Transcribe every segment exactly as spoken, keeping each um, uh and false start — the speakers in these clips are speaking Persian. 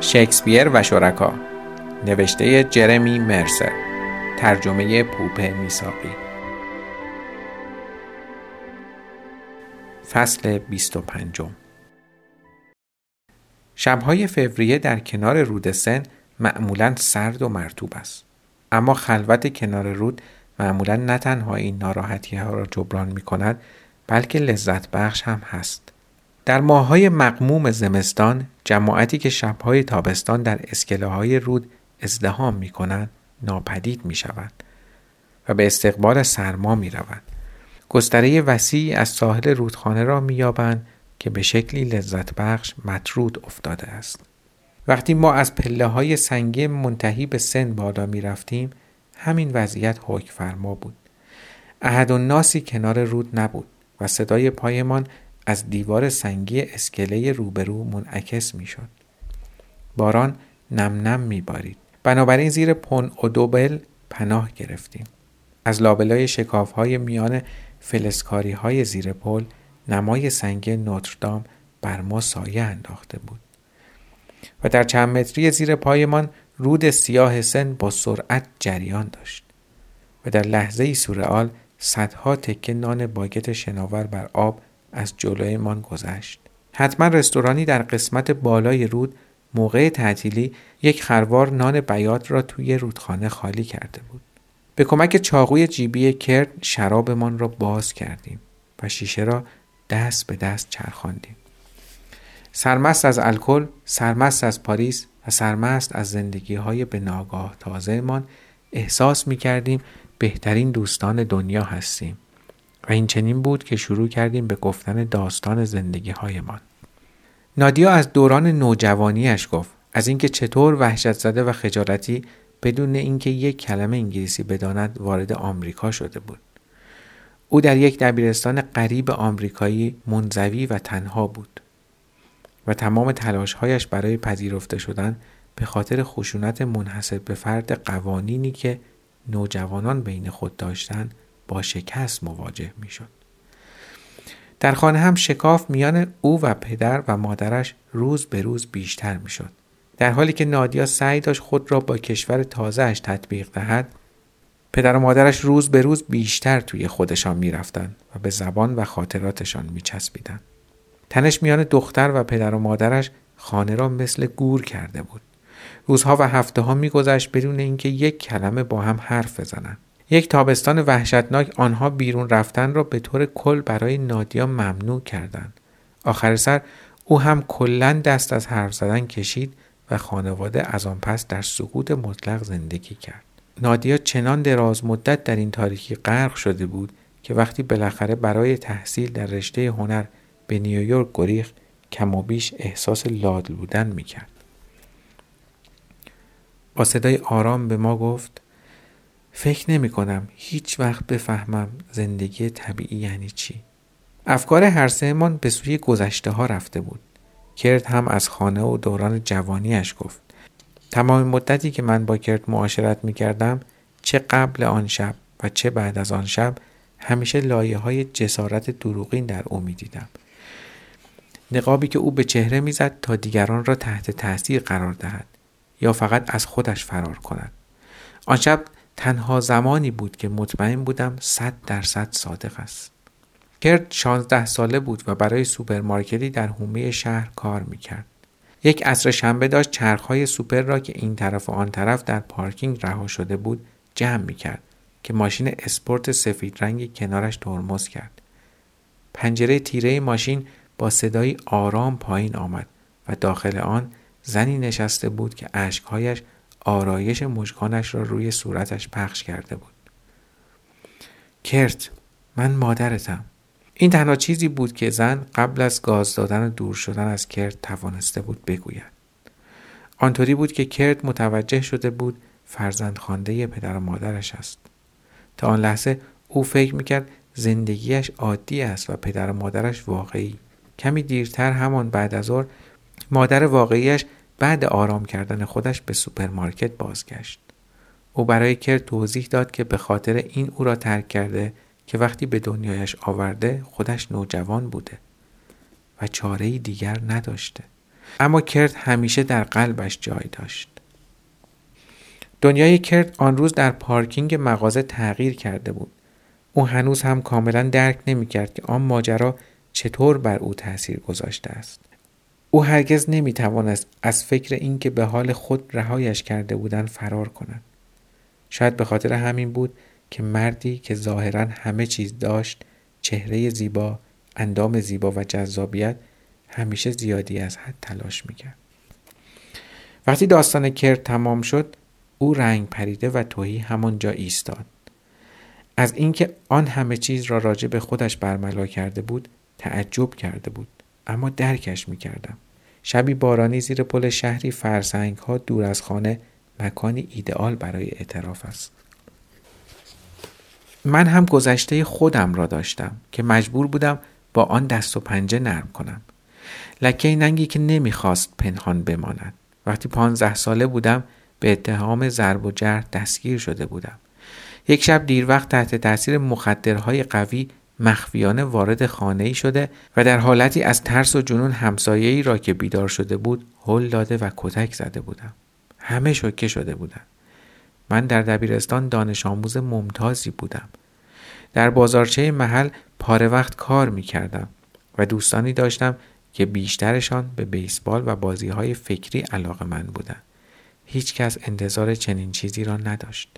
شکسپیر و شرکا، نوشته جرمی مرسر، ترجمه پوپه میساقی. فصل بیست و پنج. شب‌های فوریه در کنار رود سن معمولاً سرد و مرطوب است، اما خلوت کنار رود معمولاً نه تنها این ناراحتی‌ها را جبران می‌کند، بلکه لذت بخش هم هست. در ماه‌های مغموم زمستان، جماعتی که شب‌های تابستان در اسکله‌های رود ازدحام می‌کنند، ناپدید می‌شوند و به استقبال سرما می‌روند. گستره وسیعی از ساحل رودخانه را می‌یابند که به شکلی لذت بخش مطرود افتاده است. وقتی ما از پله‌های سنگی منتهی به سن بالا می‌رفتیم، همین وضعیت حکم فرما بود. احدالناسی کنار رود نبود و صدای پایمان از دیوار سنگی اسکله روبرو منعکس می‌شد. باران نم نم می‌بارید. بنابراین زیر پن و دوبل پناه گرفتیم. از لابلای شکاف‌های میان فلزکاری‌های زیر پل، نمای سنگ نوتردام بر ما سایه انداخته بود و در چند متری زیر پایمان رود سیاه سن با سرعت جریان داشت و در لحظه‌ای سورئال صدها تکه نان باگت شناور بر آب از جلویمان گذشت. حتما رستورانی در قسمت بالای رود موقع تعطیلی یک خروار نان بیات را توی رودخانه خالی کرده بود. به کمک چاقوی جیبی کرد شرابمان را باز کردیم و شیشه را دست به دست چرخاندیم. سرمست از الکل، سرمست از پاریس و سرمست از زندگی‌های به ناگاه تازه‌مان احساس می‌کردیم بهترین دوستان دنیا هستیم و این چنین بود که شروع کردیم به گفتن داستان زندگی‌هایمان. نادیا از دوران نوجوانیش گفت، از اینکه چطور وحشت زده و خجالتی بدون اینکه یک کلمه انگلیسی بداند وارد آمریکا شده بود. او در یک دبیرستان غریب آمریکایی منزوی و تنها بود و تمام تلاش‌هایش برای پذیرفته شدن به خاطر خشونت منحصر به فرد قوانینی که نوجوانان بین خود داشتند با شکست مواجه می‌شد. در خانه هم شکاف میان او و پدر و مادرش روز به روز بیشتر می‌شد. در حالی که نادیا سعی داشت خود را با کشور تازه‌اش تطبیق دهد، پدر و مادرش روز به روز بیشتر توی خودشان می‌رفتند و به زبان و خاطراتشان می‌چسبیدند. تنش میان دختر و پدر و مادرش خانه را مثل گور کرده بود. روزها و هفته‌ها می‌گذشت بدون اینکه یک کلمه با هم حرف بزنند. یک تابستان وحشتناک آنها بیرون رفتن را به طور کل برای نادیا ممنوع کردند. آخر سر او هم کلاً دست از حرف زدن کشید و خانواده از آن پس در سکوت مطلق زندگی کرد. نادیا چنان دراز مدت در این تاریکی غرق شده بود که وقتی بالاخره برای تحصیل در رشته هنر به نیویورک گریخت، کم و بیش احساس لادل بودن میکرد. با صدای آرام به ما گفت، فکر نمی کنم هیچ وقت بفهمم زندگی طبیعی یعنی چی. افکار هر سه من به سوی گذشته ها رفته بود. کرد هم از خانه و دوران جوانیش گفت. تمام مدتی که من با کرد معاشرت می کردم، چه قبل آن شب و چه بعد از آن شب، همیشه لایه های جسارت دروغین در او می دیدم. نقابی که او به چهره می زد تا دیگران را تحت تاثیر قرار دهد یا فقط از خودش فرار کند. آن شب تنها زمانی بود که مطمئن بودم صد درصد صادق است. کرد شانزده ساله بود و برای سوپرمارکتی در حومه شهر کار می کرد. یک عصر شنبه داشت چرخهای سوپر را که این طرف و آن طرف در پارکینگ رها شده بود جمع می کرد که ماشین اسپورت سفید رنگی کنارش ترمز کرد. پنجره تیره ماشین با صدای آرام پایین آمد و داخل آن زنی نشسته بود که اشکهایش آرایش مژگانش را روی صورتش پخش کرده بود. کرت، من مادرتم. این تنها چیزی بود که زن قبل از گاز دادن و دور شدن از کرت توانسته بود بگوید. آنطوری بود که کرت متوجه شده بود فرزندخوانده پدر و مادرش است. تا آن لحظه او فکر میکرد زندگیش عادی است و پدر و مادرش واقعی. کمی دیرتر همان بعد از ظهر مادر واقعیش بعد آرام کردن خودش به سوپرمارکت بازگشت. او برای کرد توضیح داد که به خاطر این او را ترک کرده که وقتی به دنیایش آورده خودش نوجوان بوده و چاره‌ای دیگر نداشته. اما کرد همیشه در قلبش جای داشت. دنیای کرد آن روز در پارکینگ مغازه تغییر کرده بود. او هنوز هم کاملا درک نمی کرد که آن ماجرا چطور بر او تأثیر گذاشته است. او هرگز نمی توانست از فکر این که به حال خود رهایش کرده بودن فرار کند. شاید به خاطر همین بود که مردی که ظاهراً همه چیز داشت، چهره زیبا، اندام زیبا و جذابیت، همیشه زیادی از حد تلاش میکرد. وقتی داستان کرد تمام شد، او رنگ پریده و توهی همانجا ایستاد. از اینکه آن همه چیز را راجع به خودش برملا کرده بود، تعجب کرده بود، اما درکش میکردم. شبی بارانی زیر پل شهری فرسنگ‌ها دور از خانه، مکانی ایدئال برای اعتراف است. من هم گذشته خودم را داشتم که مجبور بودم با آن دست و پنجه نرم کنم. لکه ننگی که نمیخواست پنهان بماند. وقتی پانزده ساله بودم به اتهام ضرب و جرح دستگیر شده بودم. یک شب دیر وقت تحت تاثیر مخدرهای قوی مخفیانه وارد خانه‌ای شده و در حالتی از ترس و جنون همسایه‌ای را که بیدار شده بود هل داده و کتک زده بودم. همه شوکه شده بودند. من در دبیرستان دانش آموز ممتازی بودم. در بازارچه محل پاره وقت کار می‌کردم و دوستانی داشتم که بیشترشان به بیسبال و بازی‌های فکری علاقه‌مند بودند. هیچ کس انتظار چنین چیزی را نداشت.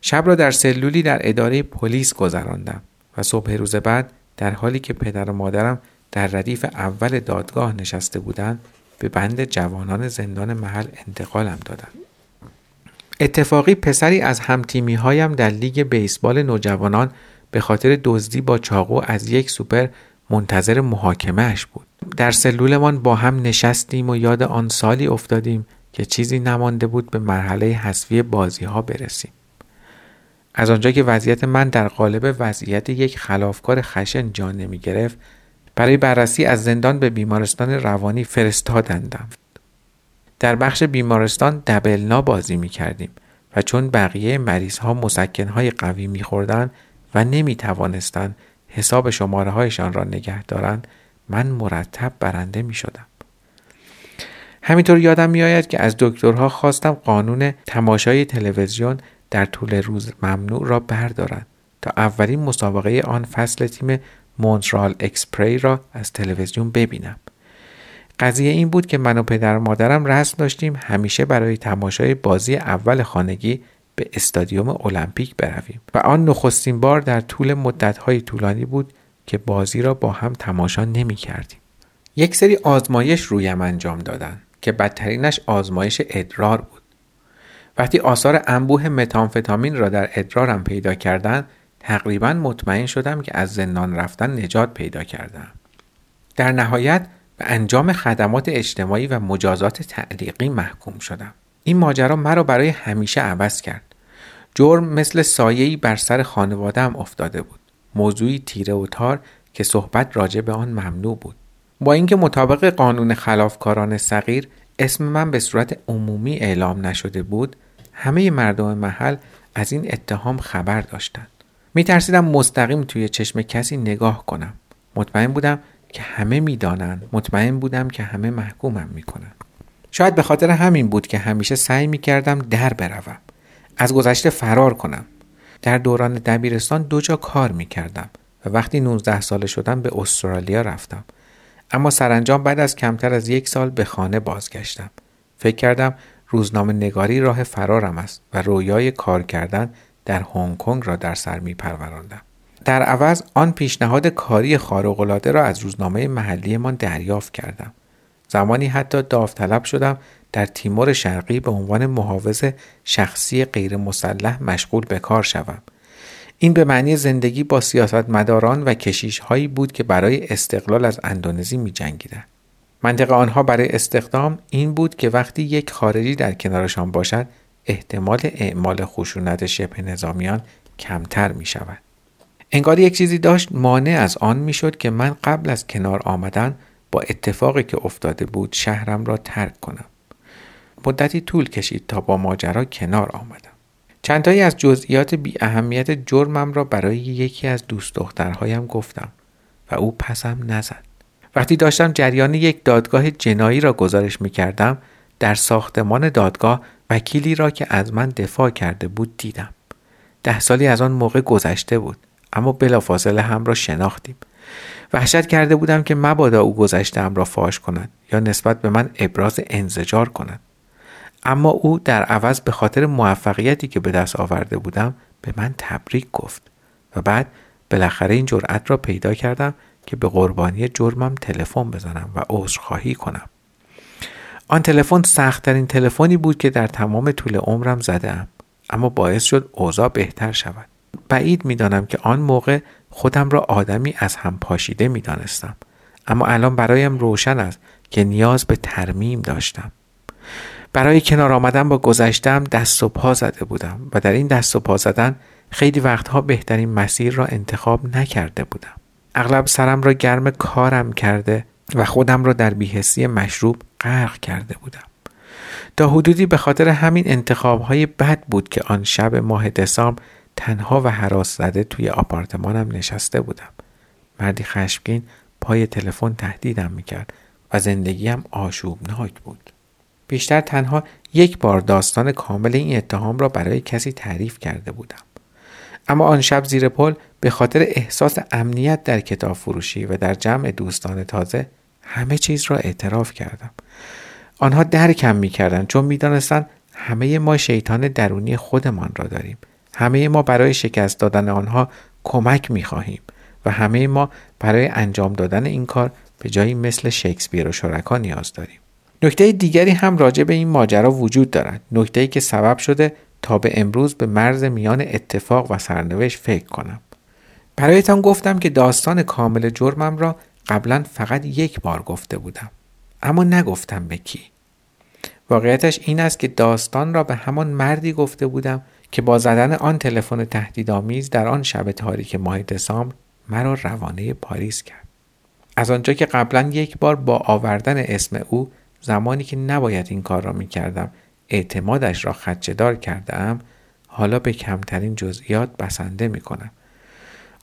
شب را در سلولی در اداره پلیس گذراندم و صبح روز بعد در حالی که پدر و مادرم در ردیف اول دادگاه نشسته بودند، به بند جوانان زندان محل انتقالم دادند. اتفاقی پسری از همتیمی هایم در لیگ بیسبال نوجوانان به خاطر دزدی با چاقو از یک سوپر منتظر محاکمه اش بود. در سلولمان با هم نشستیم و یاد آن سالی افتادیم که چیزی نمانده بود به مرحله حذفی بازی ها برسیم. از آنجا که وضعیت من در قالب وضعیت یک خلافکار خشن جا نمی گرفت، برای بررسی از زندان به بیمارستان روانی فرستادندم. در بخش بیمارستان دبلنا بازی می کردیم و چون بقیه مریض ها مسکن های قوی می خوردن و نمی توانستن حساب شماره هایشان را نگه دارن، من مرتب برنده می شدم. همینطور یادم می آید که از دکترها خواستم قانون تماشای تلویزیون در طول روز ممنوع را بردارند تا اولین مسابقه آن فصل تیم مونترال اکسپری را از تلویزیون ببینم. قضیه این بود که من و پدر و مادرم رسم داشتیم همیشه برای تماشای بازی اول خانگی به استادیوم المپیک برویم و آن نخستین بار در طول مدت‌های طولانی بود که بازی را با هم تماشا نمی‌کردیم. یک سری آزمایش رویم انجام دادن که بدترینش آزمایش ادرار بود. وقتی آثار انبوه متامفتامین را در ادرارم پیدا کردند، تقریباً مطمئن شدم که از زندان رفتن نجات پیدا کردم. در نهایت به انجام خدمات اجتماعی و مجازات تعلیقی محکوم شدم. این ماجرا مرا برای همیشه عوض کرد. جرم مثل سایه‌ای بر سر خانواده‌ام افتاده بود. موضوعی تیره و تار که صحبت راجع به آن ممنوع بود. با اینکه مطابق قانون خلافکاران صغیر اسم من به صورت عمومی اعلام نشده بود، همه مردم محل از این اتهام خبر داشتند. می ترسیدم مستقیم توی چشم کسی نگاه کنم. مطمئن بودم که همه می دانن. مطمئن بودم که همه محکومم می کنن. شاید به خاطر همین بود که همیشه سعی می کردم در بروم. از گذشته فرار کنم. در دوران دبیرستان دو جا کار می کردم و وقتی نوزده ساله شدم به استرالیا رفتم. اما سرانجام بعد از کمتر از یک سال به خانه بازگشتم. فکر کردم روزنامه نگاری راه فرارم است و رویای کار کردن در هنگ کنگ را در سر می پروراندم. در عوض آن پیشنهاد کاری خارق‌العاده را از روزنامه محلی من دریافت کردم. زمانی حتی داوطلب شدم در تیمور شرقی به عنوان محافظ شخصی غیر مسلح مشغول به کار شوم. این به معنی زندگی با سیاستمداران و کشیش‌هایی بود که برای استقلال از اندونزی می‌جنگیدند. منطق آنها برای استخدام این بود که وقتی یک خارجی در کنارشان باشد، احتمال اعمال خشونت شبه نظامیان کمتر می شود. انگار یک چیزی داشت مانع از آن می شد که من قبل از کنار آمدن با اتفاقی که افتاده بود شهرم را ترک کنم. مدتی طول کشید تا با ماجرا کنار آمدم. چندتایی از جزئیات بی اهمیت جرمم را برای یکی از دوست دخترهایم گفتم و او پسم نزد. وقتی داشتم جریان یک دادگاه جنایی را گزارش می‌کردم، در ساختمان دادگاه وکیلی را که از من دفاع کرده بود دیدم. ده سالی از آن موقع گذشته بود، اما بلافاصله هم را شناختیم. وحشت کرده بودم که مبادا او گذشته‌ام را فاش کند یا نسبت به من ابراز انزجار کند. اما او در عوض به خاطر موفقیتی که به دست آورده بودم به من تبریک گفت و بعد بالاخره این جرأت را پیدا کردم که به قربانی جرمم تلفن بزنم و عذرخواهی کنم. آن تلفن سخت‌ترین تلفنی بود که در تمام طول عمرم زده‌ام، اما باعث شد اوضاع بهتر شود. بعید می‌دانم که آن موقع خودم را آدمی از هم پاشیده می‌دانستم، اما الان برایم روشن است که نیاز به ترمیم داشتم. برای کنار آمدن با گذشته‌ام دست و پا زده بودم و در این دست و پا زدن خیلی وقتها بهترین مسیر را انتخاب نکرده بودم. اغلب سرم را گرم کارم کرده و خودم را در بی‌حسی مشروب غرق کرده بودم. تا حدودی به خاطر همین انتخاب‌های بد بود که آن شب ماه دسامبر تنها و هراس زده توی آپارتمانم نشسته بودم. مردی خشمگین پای تلفن تهدیدم می‌کرد و زندگیم آشوبناک بود. بیشتر تنها یک بار داستان کامل این اتهام را برای کسی تعریف کرده بودم. اما آن شب زیر پل به خاطر احساس امنیت در کتاب فروشی و در جمع دوستان تازه همه چیز را اعتراف کردم. آنها درکم می‌کردند چون می‌دانستند همه ما شیطان درونی خودمان را داریم. همه ما برای شکست دادن آنها کمک می‌خواهیم و همه ما برای انجام دادن این کار به جایی مثل شکسپیر و شرکا نیاز داریم. نکته دیگری هم راجع به این ماجرا وجود دارد، نکته‌ای که سبب شده تا به امروز به مرز میان اتفاق و سرنوشت فکر کنم. برایتان گفتم که داستان کامل جرمم را قبلا فقط یک بار گفته بودم، اما نگفتم به کی. واقعیتش این است که داستان را به همان مردی گفته بودم که با زدن آن تلفن تهدیدآمیز در آن شب تاریک ماه دسامبر مرا روانه پاریس کرد. از آنجا که قبلا یک بار با آوردن اسم او زمانی که نباید این کار را می‌کردم اعتمادش را خدشه‌دار کردم، حالا به کمترین جزئیات بسنده می‌کنم.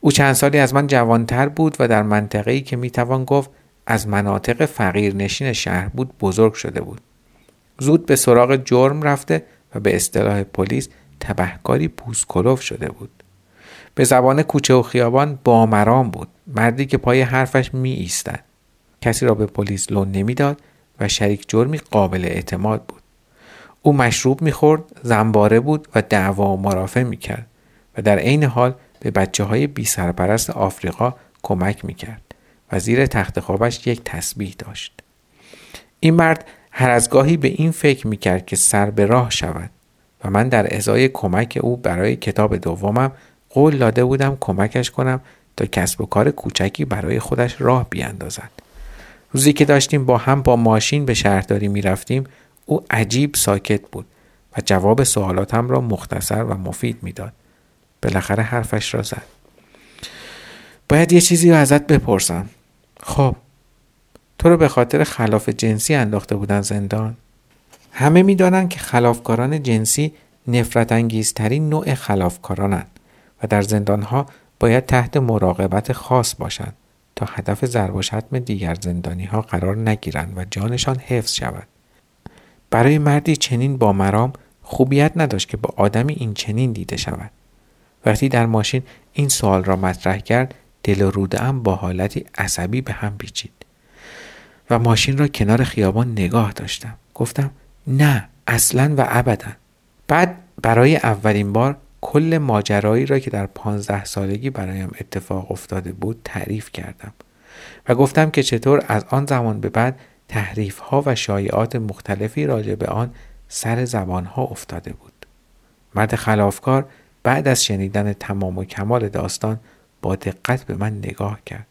او چند سالی از من جوانتر بود و در منطقه‌ای که می‌توان گفت از مناطق فقیرنشین شهر بود بزرگ شده بود. زود به سراغ جرم رفته و به اصطلاح پلیس تبهکاری پوزکلوف شده بود. به زبان کوچه و خیابان بامرام بود، مردی که پای حرفش می ایستد، کسی را به پلیس لون نمی‌داد و شریک جرمی قابل اعتماد بود. او مشروب می‌خورد، زنباره بود و دعوا و مرافع می‌کرد و در عین حال به بچه‌های بی‌سرپرست آفریقا کمک می‌کرد و زیر تخت خوابش یک تسبیح داشت. این مرد هر از گاهی به این فکر می‌کرد که سر به راه شود و من در ازای کمک او برای کتاب دومم قول داده بودم کمکش کنم تا کسب و کار کوچکی برای خودش راه بیاندازد. روزی که داشتیم با هم با ماشین به شهرداری می‌رفتیم، او عجیب ساکت بود و جواب سوالاتم را مختصر و مفید می‌داد. بالاخره حرفش را زد. باید یه چیزی را ازت بپرسم. خب، تو رو به خاطر خلاف جنسی انداخته بودن زندان؟ همه می‌دانند که خلافکاران جنسی نفرت انگیزترین نوع خلافکارانند و در زندان‌ها باید تحت مراقبت خاص باشند تا هدف ضرب و شتم دیگر زندانی‌ها قرار نگیرند و جانشان حفظ شود. برای مردی چنین با مرام خوبیت نداشت که با آدمی این چنین دیده شود. وقتی در ماشین این سوال را مطرح کرد، دل و روده‌ام با حالتی عصبی به هم پیچید و ماشین را کنار خیابان نگاه داشتم. گفتم نه، اصلاً و ابداً. بعد برای اولین بار کل ماجرایی را که در پانزده سالگی برایم اتفاق افتاده بود تعریف کردم و گفتم که چطور از آن زمان به بعد تحریف‌ها و شایعات مختلفی راجع به آن سر زبان‌ها افتاده بود. مرد خلافکار بعد از شنیدن تمام و کمال داستان با دقت به من نگاه کرد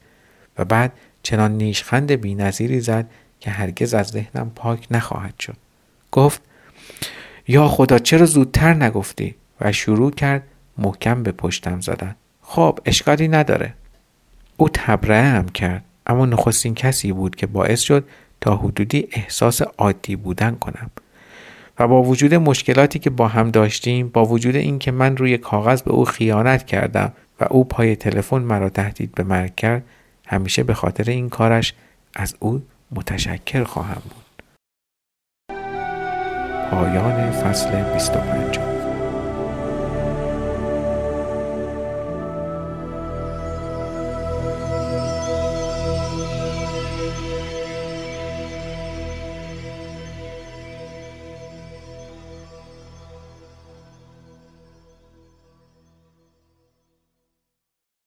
و بعد چنان نیشخند بی‌نظیری زد که هرگز از ذهنم پاک نخواهد شد. گفت یا خدا چرا زودتر نگفتی؟ و شروع کرد محکم به پشتم زدن. خب اشکالی نداره. او تبرئه هم کرد، اما نخستین کسی بود که باعث شد تا حدودی احساس عادی بودن کنم و با وجود مشکلاتی که با هم داشتیم، با وجود این که من روی کاغذ به او خیانت کردم و او پای تلفن مرا تهدید به مرگ کرد، همیشه به خاطر این کارش از او متشکر خواهم بود. پایان فصل بیست و پنج.